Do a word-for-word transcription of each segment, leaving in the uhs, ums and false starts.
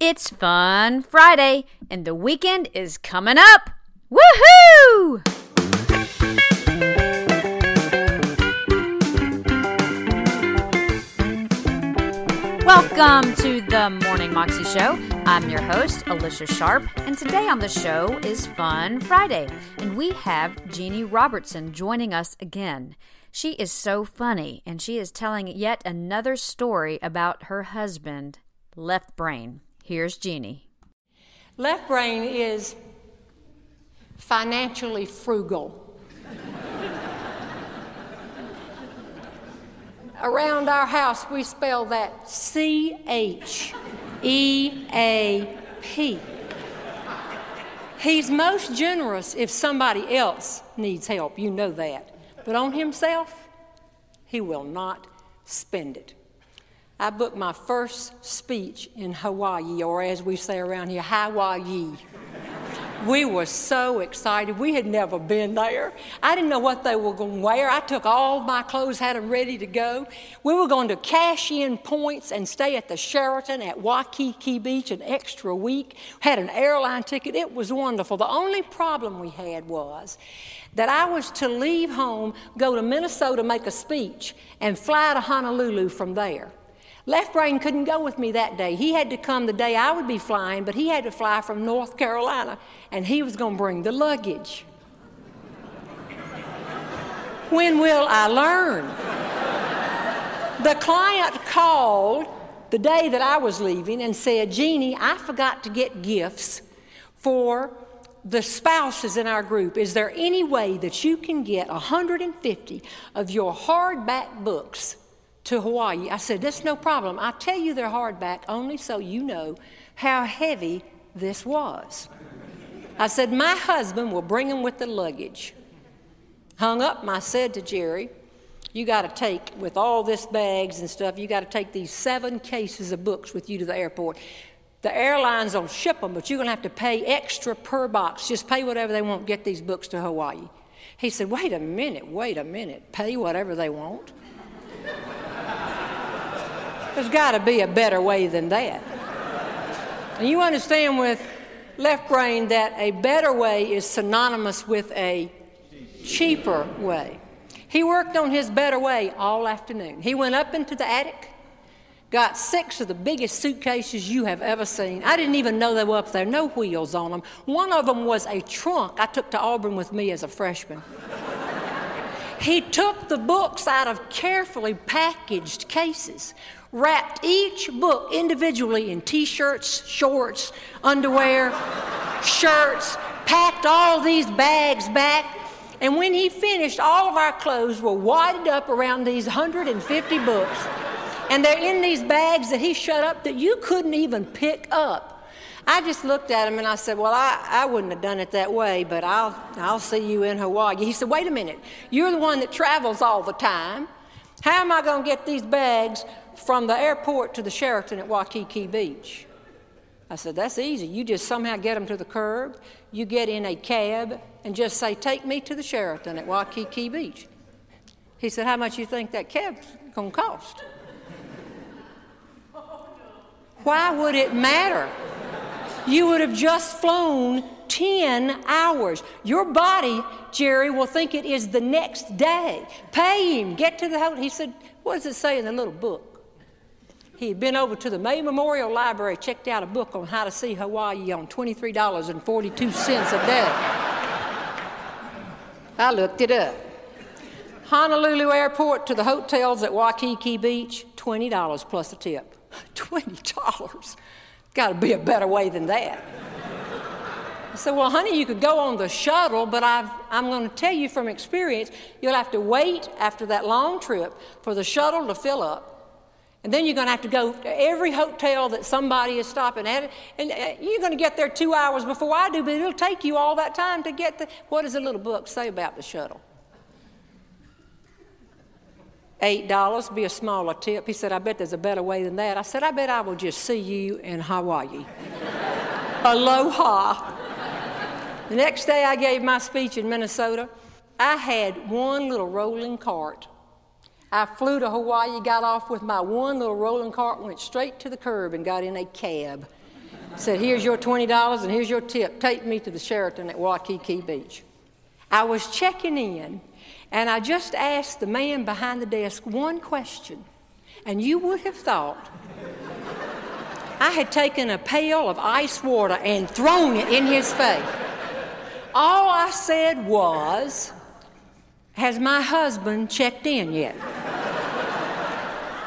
It's Fun Friday, and the weekend is coming up. Woohoo! Welcome to the Morning Moxie Show. I'm your host, Alicia Sharp, and today on the show is Fun Friday, and we have Jeannie Robertson joining us again. She is so funny, and she is telling yet another story about her husband, Left Brain. Here's Jeannie. Left Brain is financially frugal. Around our house, we spell that C H E A P. He's most generous if somebody else needs help. You know that. But on himself, he will not spend it. I booked my first speech in Hawaii, or as we say around here, Hawaii. We were so excited. We had never been there. I didn't know what they were going to wear. I took all my clothes, had them ready to go. We were going to cash in points and stay at the Sheraton at Waikiki Beach an extra week. Had an airline ticket. It was wonderful. The only problem we had was that I was to leave home, go to Minnesota, make a speech, and fly to Honolulu from there. Left Brain couldn't go with me that day. He had to come the day I would be flying, but he had to fly from North Carolina, and he was going to bring the luggage. When will I learn? The client called the day that I was leaving and said, Jeannie, I forgot to get gifts for the spouses in our group. Is there any way that you can get one hundred fifty of your hardback books to Hawaii? I said, that's no problem. I'll tell you they're hardback only so you know how heavy this was. I said, my husband will bring them with the luggage. Hung up, and I said to Jerry, you got to take, with all this bags and stuff, you got to take these seven cases of books with you to the airport. The airlines will ship them, but you're going to have to pay extra per box. Just pay whatever they want, get these books to Hawaii. He said, wait a minute, wait a minute, pay whatever they want? There's got to be a better way than that. And you understand with Left Brain that a better way is synonymous with a cheaper way. He worked on his better way all afternoon. He went up into the attic, got six of the biggest suitcases you have ever seen. I didn't even know they were up there, no wheels on them. One of them was a trunk I took to Auburn with me as a freshman. He took the books out of carefully packaged cases, wrapped each book individually in T-shirts, shorts, underwear, shirts, packed all these bags back, and when he finished, all of our clothes were wadded up around these one hundred fifty books, and they're in these bags that he shut up that you couldn't even pick up. I just looked at him and I said, well, I, I wouldn't have done it that way, but I'll, I'll see you in Hawaii. He said, wait a minute, you're the one that travels all the time. How am I going to get these bags from the airport to the Sheraton at Waikiki Beach? I said, that's easy. You just somehow get them to the curb, you get in a cab, and just say, take me to the Sheraton at Waikiki Beach. He said, how much you think that cab's going to cost? Why would it matter? You would have just flown ten hours. Your body, Jerry, will think it is the next day. Pay him, get to the hotel. He said, what does it say in the little book? He had been over to the May Memorial Library, checked out a book on how to see Hawaii on twenty-three dollars and forty-two cents a day. I looked it up. Honolulu Airport to the hotels at Waikiki Beach, twenty dollars plus a tip. twenty dollars? Got to be a better way than that. I said, well, honey, you could go on the shuttle, but I've, I'm going to tell you from experience, you'll have to wait after that long trip for the shuttle to fill up. And then you're going to have to go to every hotel that somebody is stopping at. And you're going to get there two hours before I do, but it'll take you all that time to get there. What does the little book say about the shuttle? eight dollars, be a smaller tip. He said, I bet there's a better way than that. I said, I bet I will just see you in Hawaii. Aloha. The next day I gave my speech in Minnesota. I had one little rolling cart. I flew to Hawaii, got off with my one little rolling cart, went straight to the curb and got in a cab. said, here's your twenty dollars and here's your tip. Take me to the Sheraton at Waikiki Beach. I was checking in, and I just asked the man behind the desk one question, and you would have thought I had taken a pail of ice water and thrown it in his face. All I said was, has my husband checked in yet?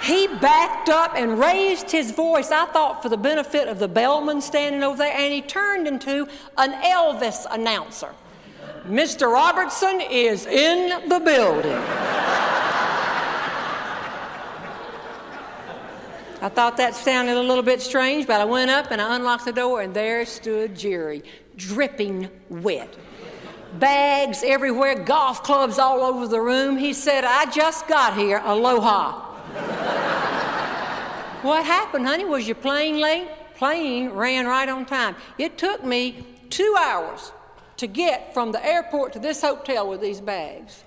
He backed up and raised his voice, I thought for the benefit of the bellman standing over there, and he turned into an Elvis announcer. Mister Robertson is in the building. I thought that sounded a little bit strange, but I went up and I unlocked the door, and there stood Jerry, dripping wet. Bags everywhere, golf clubs all over the room. He said, I just got here, aloha. What happened, honey? Was your plane late? Plane ran right on time. It took me two hours to get from the airport to this hotel with these bags.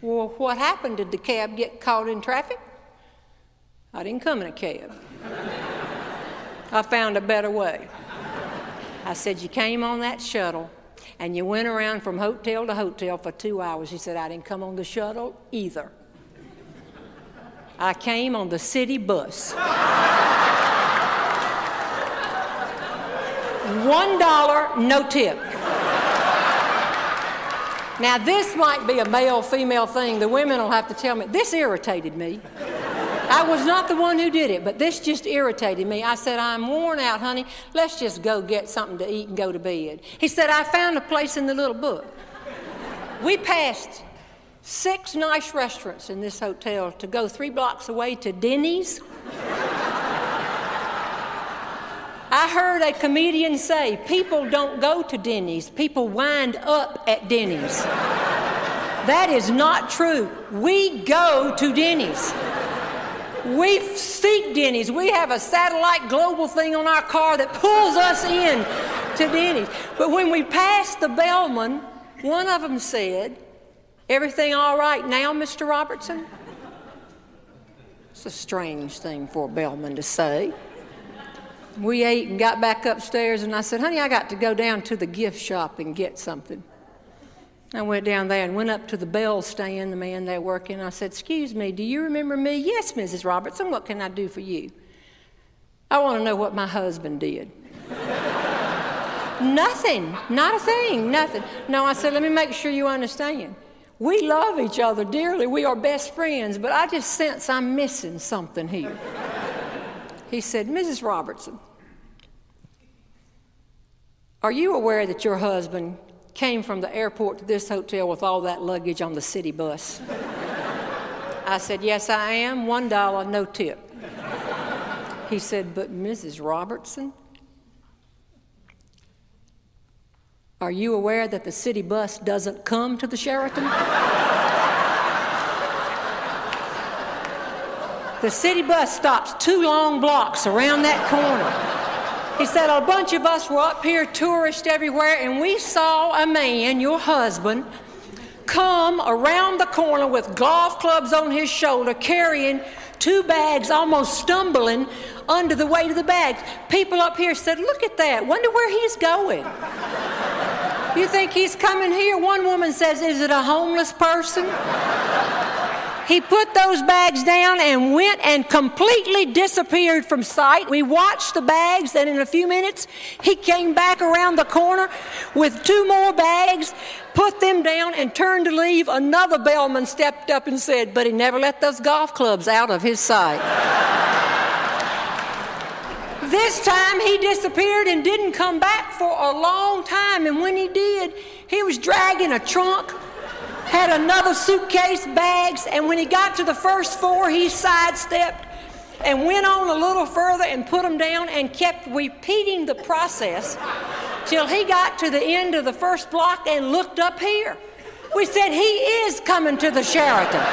Well, what happened? Did the cab get caught in traffic? I didn't come in a cab. I found a better way. I said, you came on that shuttle, and you went around from hotel to hotel for two hours. He said, I didn't come on the shuttle either. I came on the city bus. One dollar, no tip. Now, this might be a male-female thing. The women will have to tell me. This irritated me. I was not the one who did it, but this just irritated me. I said, I'm worn out, honey. Let's just go get something to eat and go to bed. He said, I found a place in the little book. We passed six nice restaurants in this hotel to go three blocks away to Denny's. I heard a comedian say, people don't go to Denny's, people wind up at Denny's. That is not true. We go to Denny's. We seek Denny's. We have a satellite global thing on our car that pulls us in to Denny's. But when we passed the bellman, one of them said, everything all right now, Mister Robertson? It's a strange thing for a bellman to say. We ate and got back upstairs, and I said, honey, I got to go down to the gift shop and get something. I went down there and went up to the bell stand, the man there working. I said, excuse me, do you remember me? Yes, Missus Robertson, what can I do for you? I want to know what my husband did. Nothing, not a thing, nothing. No, I said, let me make sure you understand. We love each other dearly. We are best friends, but I just sense I'm missing something here. He said, Missus Robertson, are you aware that your husband came from the airport to this hotel with all that luggage on the city bus? I said, yes, I am. One dollar, no tip. He said, but Missus Robertson, are you aware that the city bus doesn't come to the Sheraton? The city bus stops two long blocks around that corner. He said, a bunch of us were up here, tourists everywhere, and we saw a man, your husband, come around the corner with golf clubs on his shoulder, carrying two bags, almost stumbling under the weight of the bags. People up here said, look at that, wonder where he's going. You think he's coming here? One woman says, is it a homeless person? He put those bags down and went and completely disappeared from sight. We watched the bags, and in a few minutes, he came back around the corner with two more bags, put them down, and turned to leave. Another bellman stepped up and said, but he never let those golf clubs out of his sight. This time, he disappeared and didn't come back for a long time, and when he did, he was dragging a trunk, had another suitcase, bags, and when he got to the first four, he sidestepped and went on a little further and put them down and kept repeating the process till he got to the end of the first block and looked up here. We said, he is coming to the Sheraton.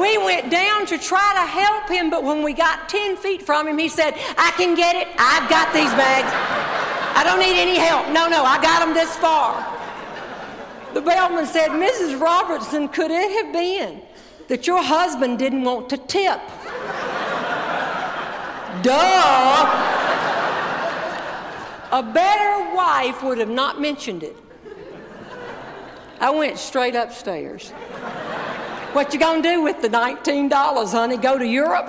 We went down to try to help him, but when we got ten feet from him, he said, I can get it. I've got these bags. I don't need any help. No, no, I got them this far. The bellman said, Missus Robertson, could it have been that your husband didn't want to tip? Duh! A better wife would have not mentioned it. I went straight upstairs. What you gonna do with the nineteen dollars, honey? Go to Europe?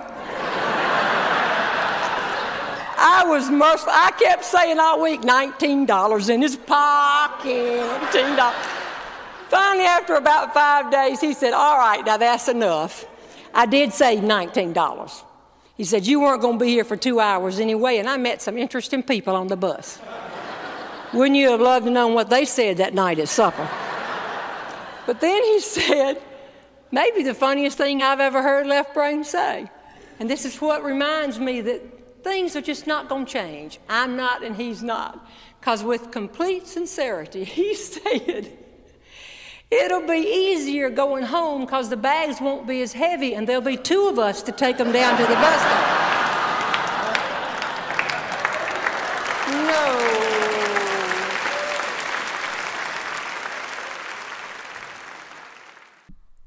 I was merciful. I kept saying all week, nineteen dollars in his pocket, nineteen dollars. Finally, after about five days, he said, all right, now that's enough. I did save nineteen dollars. He said, you weren't going to be here for two hours anyway, and I met some interesting people on the bus. Wouldn't you have loved to know what they said that night at supper? But then he said, maybe the funniest thing I've ever heard left brain say. And this is what reminds me that things are just not going to change. I'm not and he's not. Because with complete sincerity, he said, it'll be easier going home because the bags won't be as heavy and there'll be two of us to take them down to the bus stop. No.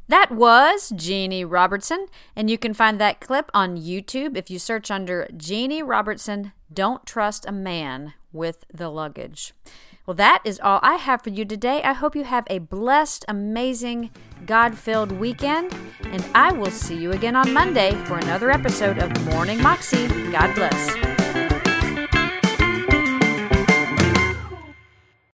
That was Jeannie Robertson, and you can find that clip on YouTube if you search under Jeannie Robertson, Don't Trust a Man with the Luggage. Well, that is all I have for you today. I hope you have a blessed, amazing, God-filled weekend, and I will see you again on Monday for another episode of Morning Moxie. God bless.